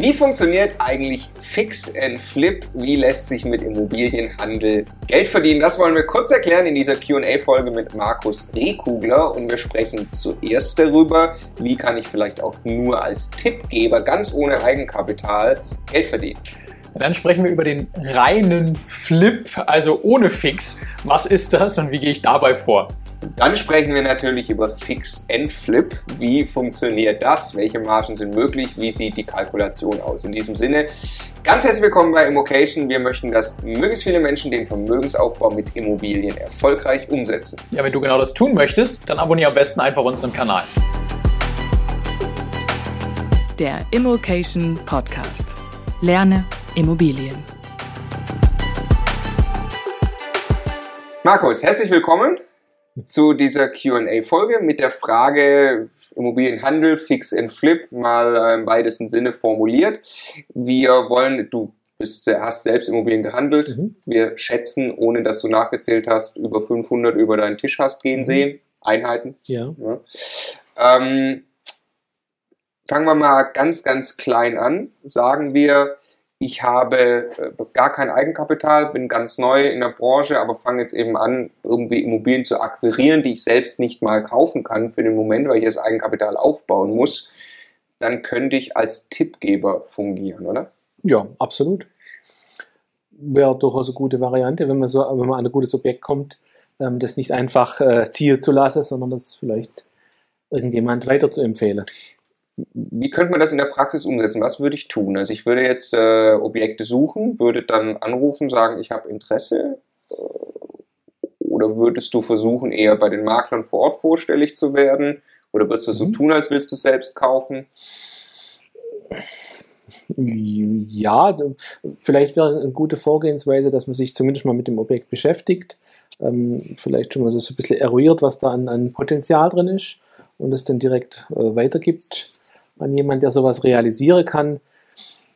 Wie funktioniert eigentlich Fix and Flip? Wie lässt sich mit Immobilienhandel Geld verdienen? Das wollen wir kurz erklären in dieser Q&A-Folge mit Markus Rehkugler. Und wir sprechen zuerst darüber, wie kann ich vielleicht auch nur als Tippgeber ganz ohne Eigenkapital Geld verdienen. Dann sprechen wir über den reinen Flip, also ohne Fix. Was ist das und wie gehe ich dabei vor? Dann sprechen wir natürlich über Fix and Flip. Wie funktioniert das? Welche Margen sind möglich? Wie sieht die Kalkulation aus? In diesem Sinne, ganz herzlich willkommen bei Immocation. Wir möchten, dass möglichst viele Menschen den Vermögensaufbau mit Immobilien erfolgreich umsetzen. Ja, wenn du genau das tun möchtest, dann abonniere am besten einfach unseren Kanal. Der Immocation Podcast. Lerne Immobilien. Markus, herzlich willkommen zu dieser Q&A-Folge mit der Frage Immobilienhandel, Fix and Flip, mal im weitesten Sinne formuliert. Du hast selbst Immobilien gehandelt. Wir schätzen, ohne dass du nachgezählt hast, über 500 über deinen Tisch hast gehen sehen. Einheiten. Ja. Fangen wir mal ganz, ganz klein an. Sagen wir, ich habe gar kein Eigenkapital, bin ganz neu in der Branche, aber fange jetzt eben an, irgendwie Immobilien zu akquirieren, die ich selbst nicht mal kaufen kann für den Moment, weil ich das Eigenkapital aufbauen muss. Dann könnte ich als Tippgeber fungieren, oder? Ja, absolut. Wäre durchaus eine gute Variante, wenn man an ein gutes Objekt kommt, das nicht einfach ziehen zu lassen, sondern das vielleicht irgendjemand weiter zu empfehlen. Wie könnte man das in der Praxis umsetzen? Was würde ich tun? Also ich würde jetzt Objekte suchen, würde dann anrufen, sagen, ich habe Interesse. Oder würdest du versuchen, eher bei den Maklern vor Ort vorstellig zu werden? Oder würdest du so tun, als willst du es selbst kaufen? Ja, vielleicht wäre eine gute Vorgehensweise, dass man sich zumindest mal mit dem Objekt beschäftigt. Vielleicht schon mal so ein bisschen eruiert, was da an Potenzial drin ist. Und es dann direkt weitergibt an jemanden, der sowas realisieren kann.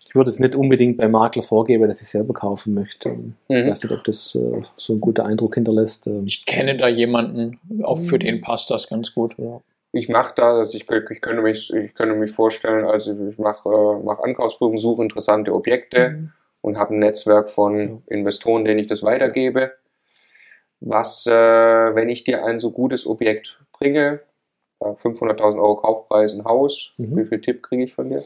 Ich würde es nicht unbedingt beim Makler vorgeben, dass ich selber kaufen möchte. Ich weiß nicht, ob das so einen guten Eindruck hinterlässt. Ich kenne da jemanden, auch für den passt das ganz gut. Ja. Ich mache das, ich könnte mich vorstellen, also ich mache Ankaufsprüfungen, suche interessante Objekte und habe ein Netzwerk von Investoren, denen ich das weitergebe. Was, wenn ich dir ein so gutes Objekt bringe, 500.000 Euro Kaufpreis, ein Haus. Wie viel Tipp kriege ich von dir?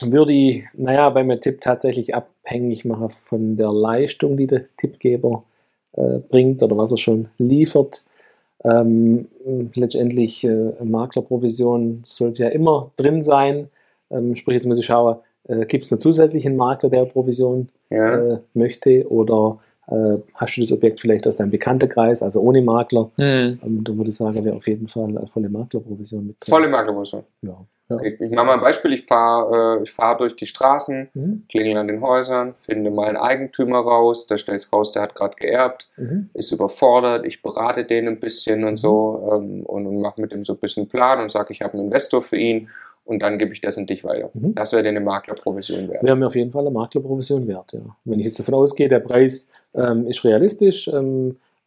Würde ich, bei mir Tipp tatsächlich abhängig machen von der Leistung, die der Tippgeber bringt oder was er schon liefert. Letztendlich Maklerprovision sollte ja immer drin sein. Sprich, jetzt muss ich schauen, gibt es einen zusätzlichen Makler, der Provision möchte oder hast du das Objekt vielleicht aus deinem Bekanntenkreis, also ohne Makler? Da würde ich sagen, wäre auf jeden Fall eine volle Maklerprovision mit drin. Volle Maklerprovision? Ja. Ich mache mal ein Beispiel. Ich fahre durch die Straßen, klingel an den Häusern, finde meinen Eigentümer raus, da stelle ich raus, der hat gerade geerbt, ist überfordert, ich berate den ein bisschen und so und mache mit dem so ein bisschen einen Plan und sage, ich habe einen Investor für ihn und dann gebe ich das an dich weiter. Das wäre eine Maklerprovision wert. Wäre mir auf jeden Fall eine Maklerprovision wert, ja. Wenn ich jetzt davon ausgehe, der Preis ist realistisch,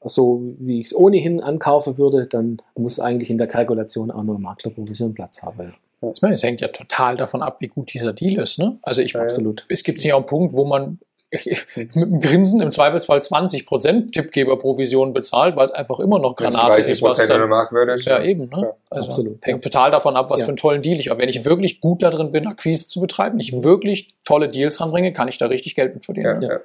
so wie ich es ohnehin ankaufen würde, dann muss eigentlich in der Kalkulation auch nur Maklerprovision Platz haben. Ja. Ich meine, es hängt ja total davon ab, wie gut dieser Deal ist. Ne? Also absolut. Es gibt sicher auch einen Punkt, wo man mit einem Grinsen im Zweifelsfall 20% Tippgeberprovision bezahlt, weil es einfach immer noch Granate ist, was dann ist. Ja, eben. Ne? Ja. Also absolut. Hängt total davon ab, was für einen tollen Deal ich habe. Wenn ich wirklich gut da drin bin, Akquise zu betreiben, ich wirklich tolle Deals ranbringe, kann ich da richtig Geld mit verdienen. Ja.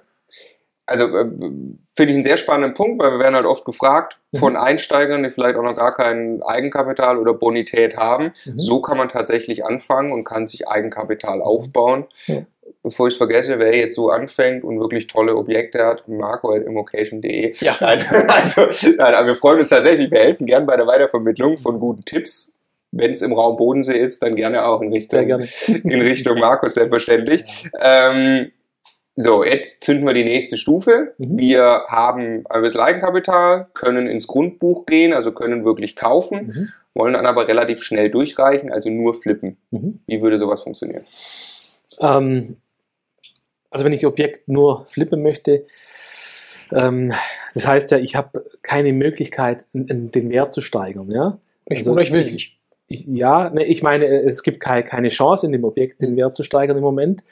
Also finde ich einen sehr spannenden Punkt, weil wir werden halt oft gefragt von Einsteigern, die vielleicht auch noch gar kein Eigenkapital oder Bonität haben. So kann man tatsächlich anfangen und kann sich Eigenkapital aufbauen. Ja. Bevor ich es vergesse, wer jetzt so anfängt und wirklich tolle Objekte hat, marco@immocation.de. Ja. Nein, wir freuen uns tatsächlich, wir helfen gern bei der Weitervermittlung von guten Tipps. Wenn es im Raum Bodensee ist, dann gerne auch in Richtung Markus, selbstverständlich. Ja. So, jetzt zünden wir die nächste Stufe. Wir haben ein bisschen Eigenkapital, können ins Grundbuch gehen, also können wirklich kaufen, wollen dann aber relativ schnell durchreichen, also nur flippen. Wie würde sowas funktionieren? Also wenn ich Objekt nur flippen möchte, das heißt ja, ich habe keine Möglichkeit, den Wert zu steigern. Ja? Ich will nicht. Ich meine, es gibt keine Chance, in dem Objekt den Wert zu steigern im Moment.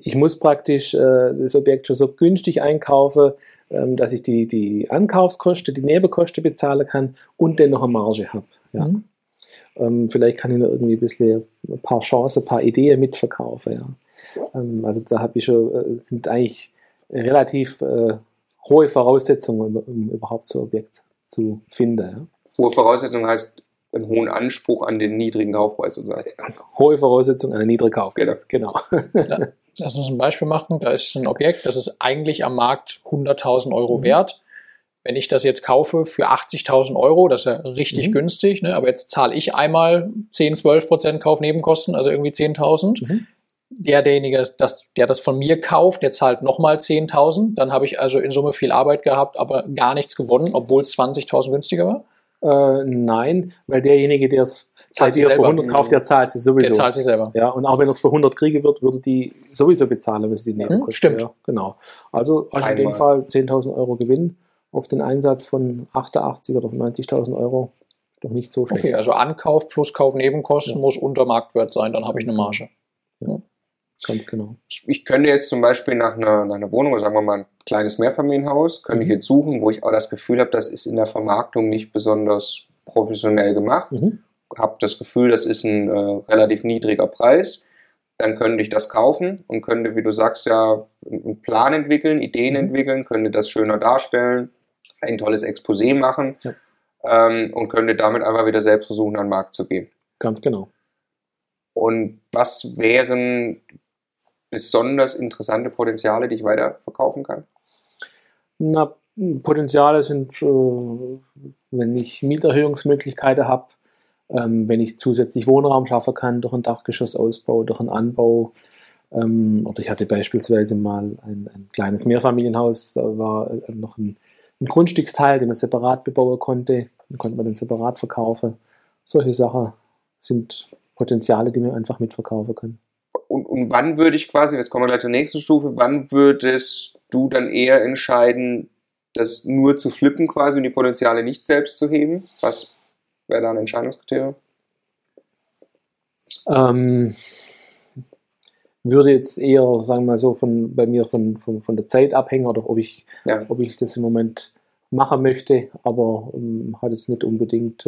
Ich muss praktisch das Objekt schon so günstig einkaufen, dass ich die Ankaufskosten, die Nebenkosten bezahlen kann und dennoch eine Marge habe. Ja. Mhm. Vielleicht kann ich noch irgendwie ein paar Chancen, ein paar Ideen mitverkaufen. Ja. Also da habe ich schon, sind eigentlich relativ hohe Voraussetzungen, um überhaupt so ein Objekt zu finden. Ja. Hohe Voraussetzungen heißt einen hohen Anspruch an den niedrigen Kaufpreis sozusagen. Hohe Voraussetzungen an den niedrigen Kaufpreis, genau. Ja. Lass uns ein Beispiel machen. Da ist ein Objekt, das ist eigentlich am Markt 100.000 Euro wert. Wenn ich das jetzt kaufe für 80.000 Euro, das ist ja richtig günstig, ne? Aber jetzt zahle ich einmal 10-12% Kaufnebenkosten, also irgendwie 10.000. Mhm. Derjenige, der das von mir kauft, der zahlt nochmal 10.000. Dann habe ich also in Summe viel Arbeit gehabt, aber gar nichts gewonnen, obwohl es 20.000 günstiger war. Nein, weil derjenige, der es zahlt sich für 100 kauft, der zahlt sich sowieso. Der zahlt sich selber. Ja, und auch wenn er es für 100 kriegen wird, würde die sowieso bezahlen, wenn sie die nehmen. Stimmt. Ja, genau. Also in dem Fall 10.000 Euro Gewinn auf den Einsatz von 88 oder 90.000 Euro. Doch nicht so schlecht. Okay, also Ankauf plus Kaufnebenkosten muss unter Marktwert sein, dann habe ich eine Marge. Ja. Ganz genau. Ich könnte jetzt zum Beispiel nach einer Wohnung, oder sagen wir mal ein kleines Mehrfamilienhaus, könnte ich jetzt suchen, wo ich auch das Gefühl habe, das ist in der Vermarktung nicht besonders professionell gemacht. Habe das Gefühl, das ist ein relativ niedriger Preis. Dann könnte ich das kaufen und könnte, wie du sagst, ja einen Plan entwickeln, Ideen entwickeln, könnte das schöner darstellen, ein tolles Exposé machen und könnte damit einfach wieder selbst versuchen, an den Markt zu gehen. Ganz genau. Und was wären besonders interessante Potenziale, die ich weiterverkaufen kann? Na, Potenziale sind, wenn ich Mieterhöhungsmöglichkeiten habe, wenn ich zusätzlich Wohnraum schaffen kann durch einen Dachgeschossausbau, durch einen Anbau. Oder ich hatte beispielsweise mal ein kleines Mehrfamilienhaus, da war noch ein Grundstücksteil, den man separat bebauen konnte. Dann konnte man den separat verkaufen. Solche Sachen sind Potenziale, die wir einfach mitverkaufen können. Und wann würde ich quasi, jetzt kommen wir gleich zur nächsten Stufe, wann würdest du dann eher entscheiden, das nur zu flippen quasi und die Potenziale nicht selbst zu heben? Was wäre da ein Entscheidungskriterium? Würde jetzt eher, sagen wir mal so, bei mir von der Zeit abhängen oder ob ich das im Moment machen möchte, aber hat es nicht unbedingt,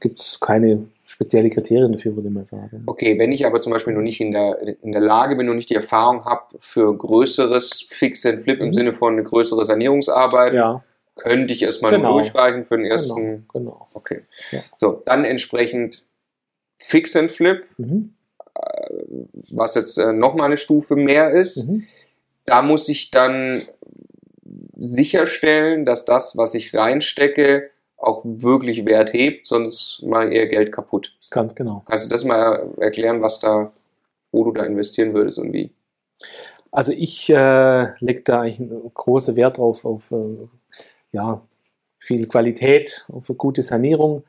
gibt es keine spezielle Kriterien dafür, würde man sagen. Okay, wenn ich aber zum Beispiel noch nicht in der Lage bin, noch nicht die Erfahrung habe für größeres Fix and Flip im Sinne von eine größere Sanierungsarbeit, könnte ich erstmal durchreichen für den ersten. Genau. Okay. Ja. So, dann entsprechend Fix and Flip, was jetzt nochmal eine Stufe mehr ist. Da muss ich dann sicherstellen, dass das, was ich reinstecke, auch wirklich Wert hebt, sonst mal eher Geld kaputt. Ganz genau. Kannst du das mal erklären, wo du da investieren würdest und wie? Also ich lege da eigentlich einen großen Wert drauf, auf viel Qualität, auf eine gute Sanierung.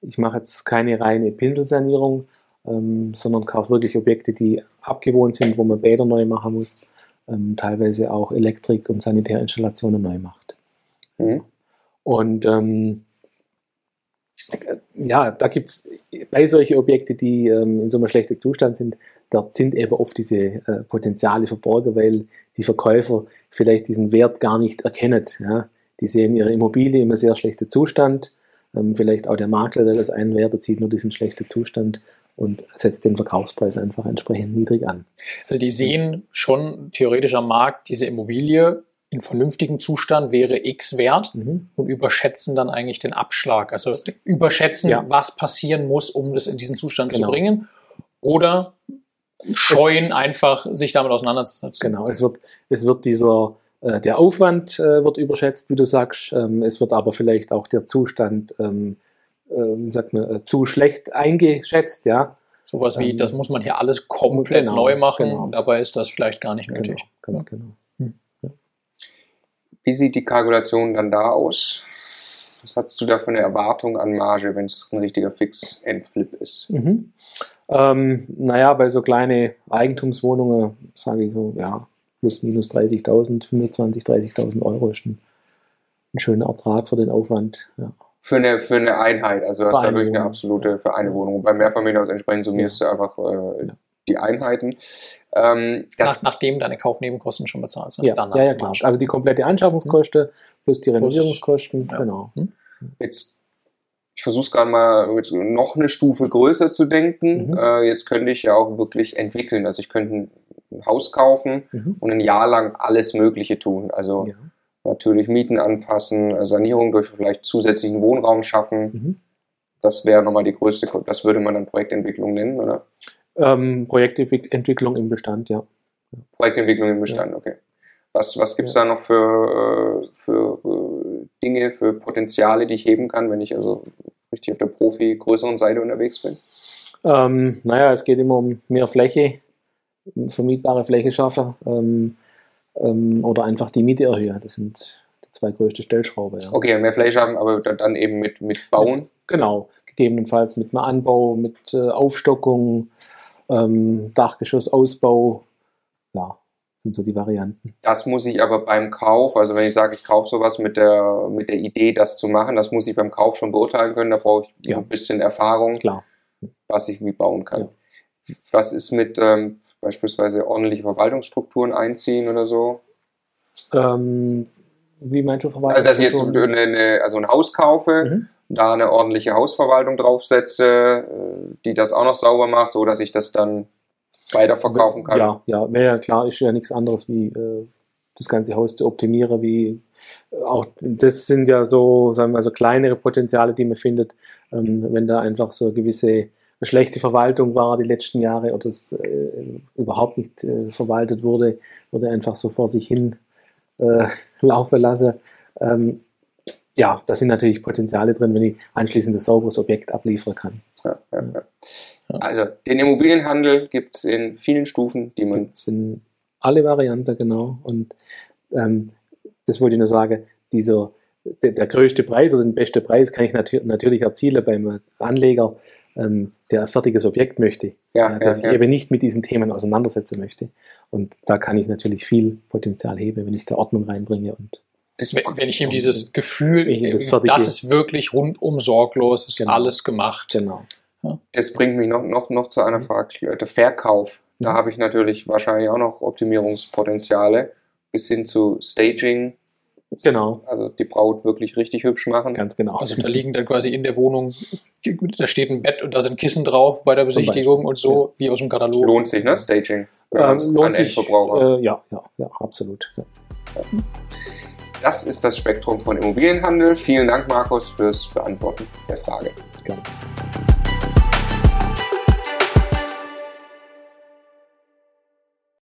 Ich mache jetzt keine reine Pinselsanierung, sondern kaufe wirklich Objekte, die abgewohnt sind, wo man Bäder neu machen muss, teilweise auch Elektrik- und Sanitärinstallationen neu macht. Mhm. Und da gibt es bei solchen Objekten, die in so einem schlechten Zustand sind, dort sind eben oft diese Potenziale verborgen, weil die Verkäufer vielleicht diesen Wert gar nicht erkennen. Ja? Die sehen ihre Immobilie im sehr schlechten Zustand, vielleicht auch der Makler, der das einwertet, sieht nur diesen schlechten Zustand und setzt den Verkaufspreis einfach entsprechend niedrig an. Also die sehen schon theoretisch am Markt diese Immobilie, in vernünftigem Zustand wäre X wert und überschätzen dann eigentlich den Abschlag. Also überschätzen, was passieren muss, um das in diesen Zustand zu bringen. Oder scheuen einfach, sich damit auseinanderzusetzen. Genau, es wird der Aufwand wird überschätzt, wie du sagst. Es wird aber vielleicht auch der Zustand, zu schlecht eingeschätzt, ja. Sowas wie, das muss man hier alles komplett neu machen. Genau. Dabei ist das vielleicht gar nicht nötig. Ganz genau. Wie sieht die Kalkulation dann da aus? Was hast du da für eine Erwartung an Marge, wenn es ein richtiger Fix-and-Flip ist? Bei so kleinen Eigentumswohnungen, sage ich so, plus minus 30.000, 25.000, 30.000 Euro ist ein schöner Ertrag für den Aufwand. Ja. Für eine Einheit, also das ist ja wirklich eine absolute, für eine Wohnung. Bei Mehrfamilienhaus entsprechend summierst du einfach die Einheiten. Nachdem deine Kaufnebenkosten schon bezahlt sind. Ja, dann ja klar. Also die komplette Anschaffungskosten plus die Renovierungskosten. Ja. Genau. Jetzt, ich versuche es gerade mal noch eine Stufe größer zu denken. Jetzt könnte ich ja auch wirklich entwickeln. Also ich könnte ein Haus kaufen und ein Jahr lang alles Mögliche tun. Also natürlich Mieten anpassen, Sanierung durch vielleicht zusätzlichen Wohnraum schaffen. Das wäre nochmal die größte, das würde man dann Projektentwicklung nennen, oder? Projektentwicklung im Bestand, ja. Projektentwicklung im Bestand, okay. Was gibt es da noch für Dinge, für Potenziale, die ich heben kann, wenn ich also richtig auf der Profi-größeren Seite unterwegs bin? Es geht immer um mehr Fläche, vermietbare Fläche schaffen, oder einfach die Miete erhöhen. Das sind die zwei größten Stellschrauben. Ja. Okay, mehr Fläche haben, aber dann eben mit Bauen? Genau, gegebenenfalls mit einem Anbau, mit Aufstockung, Dachgeschossausbau. Ja, sind so die Varianten. Das muss ich aber beim Kauf, also wenn ich sage, ich kaufe sowas mit der Idee, das zu machen, das muss ich beim Kauf schon beurteilen können. Da brauche ich ein bisschen Erfahrung, was ich wie bauen kann. Ja. Was ist mit... beispielsweise ordentliche Verwaltungsstrukturen einziehen oder so? Wie meinst du Verwaltungsstrukturen? Also, dass ich jetzt ein Haus kaufe, da eine ordentliche Hausverwaltung draufsetze, die das auch noch sauber macht, so dass ich das dann weiter verkaufen kann. Ja, klar, ist ja nichts anderes, wie das ganze Haus zu optimieren, wie auch das sind ja so, sagen wir, so kleinere Potenziale, die man findet, wenn da einfach so eine gewisse schlechte Verwaltung war die letzten Jahre oder es überhaupt nicht verwaltet wurde einfach so vor sich hin laufen lassen. Da sind natürlich Potenziale drin, wenn ich anschließend ein sauberes Objekt abliefern kann. Ja. Also den Immobilienhandel gibt es in vielen Stufen, die man... Gibt's in alle Varianten, genau. Und das wollte ich nur sagen, der größte Preis oder den besten Preis kann ich natürlich erzielen beim Anleger, der ein fertiges Objekt möchte, ich eben nicht mit diesen Themen auseinandersetzen möchte. Und da kann ich natürlich viel Potenzial heben, wenn ich da Ordnung reinbringe. Und wenn ich ihm dieses Gefühl, das ist wirklich rundum sorglos, ist alles gemacht. Genau. Ja. Das bringt mich noch zu einer Frage, der Verkauf. Da habe ich natürlich wahrscheinlich auch noch Optimierungspotenziale bis hin zu Staging. Genau. Also die Braut wirklich richtig hübsch machen. Ganz genau. Also da liegen dann quasi in der Wohnung, da steht ein Bett und da sind Kissen drauf bei der Besichtigung und so, wie aus dem Katalog. Lohnt sich, ne? Staging. Lohnt sich, ja, absolut. Ja. Das ist das Spektrum von Immobilienhandel. Vielen Dank, Markus, fürs Beantworten der Frage. Gerne.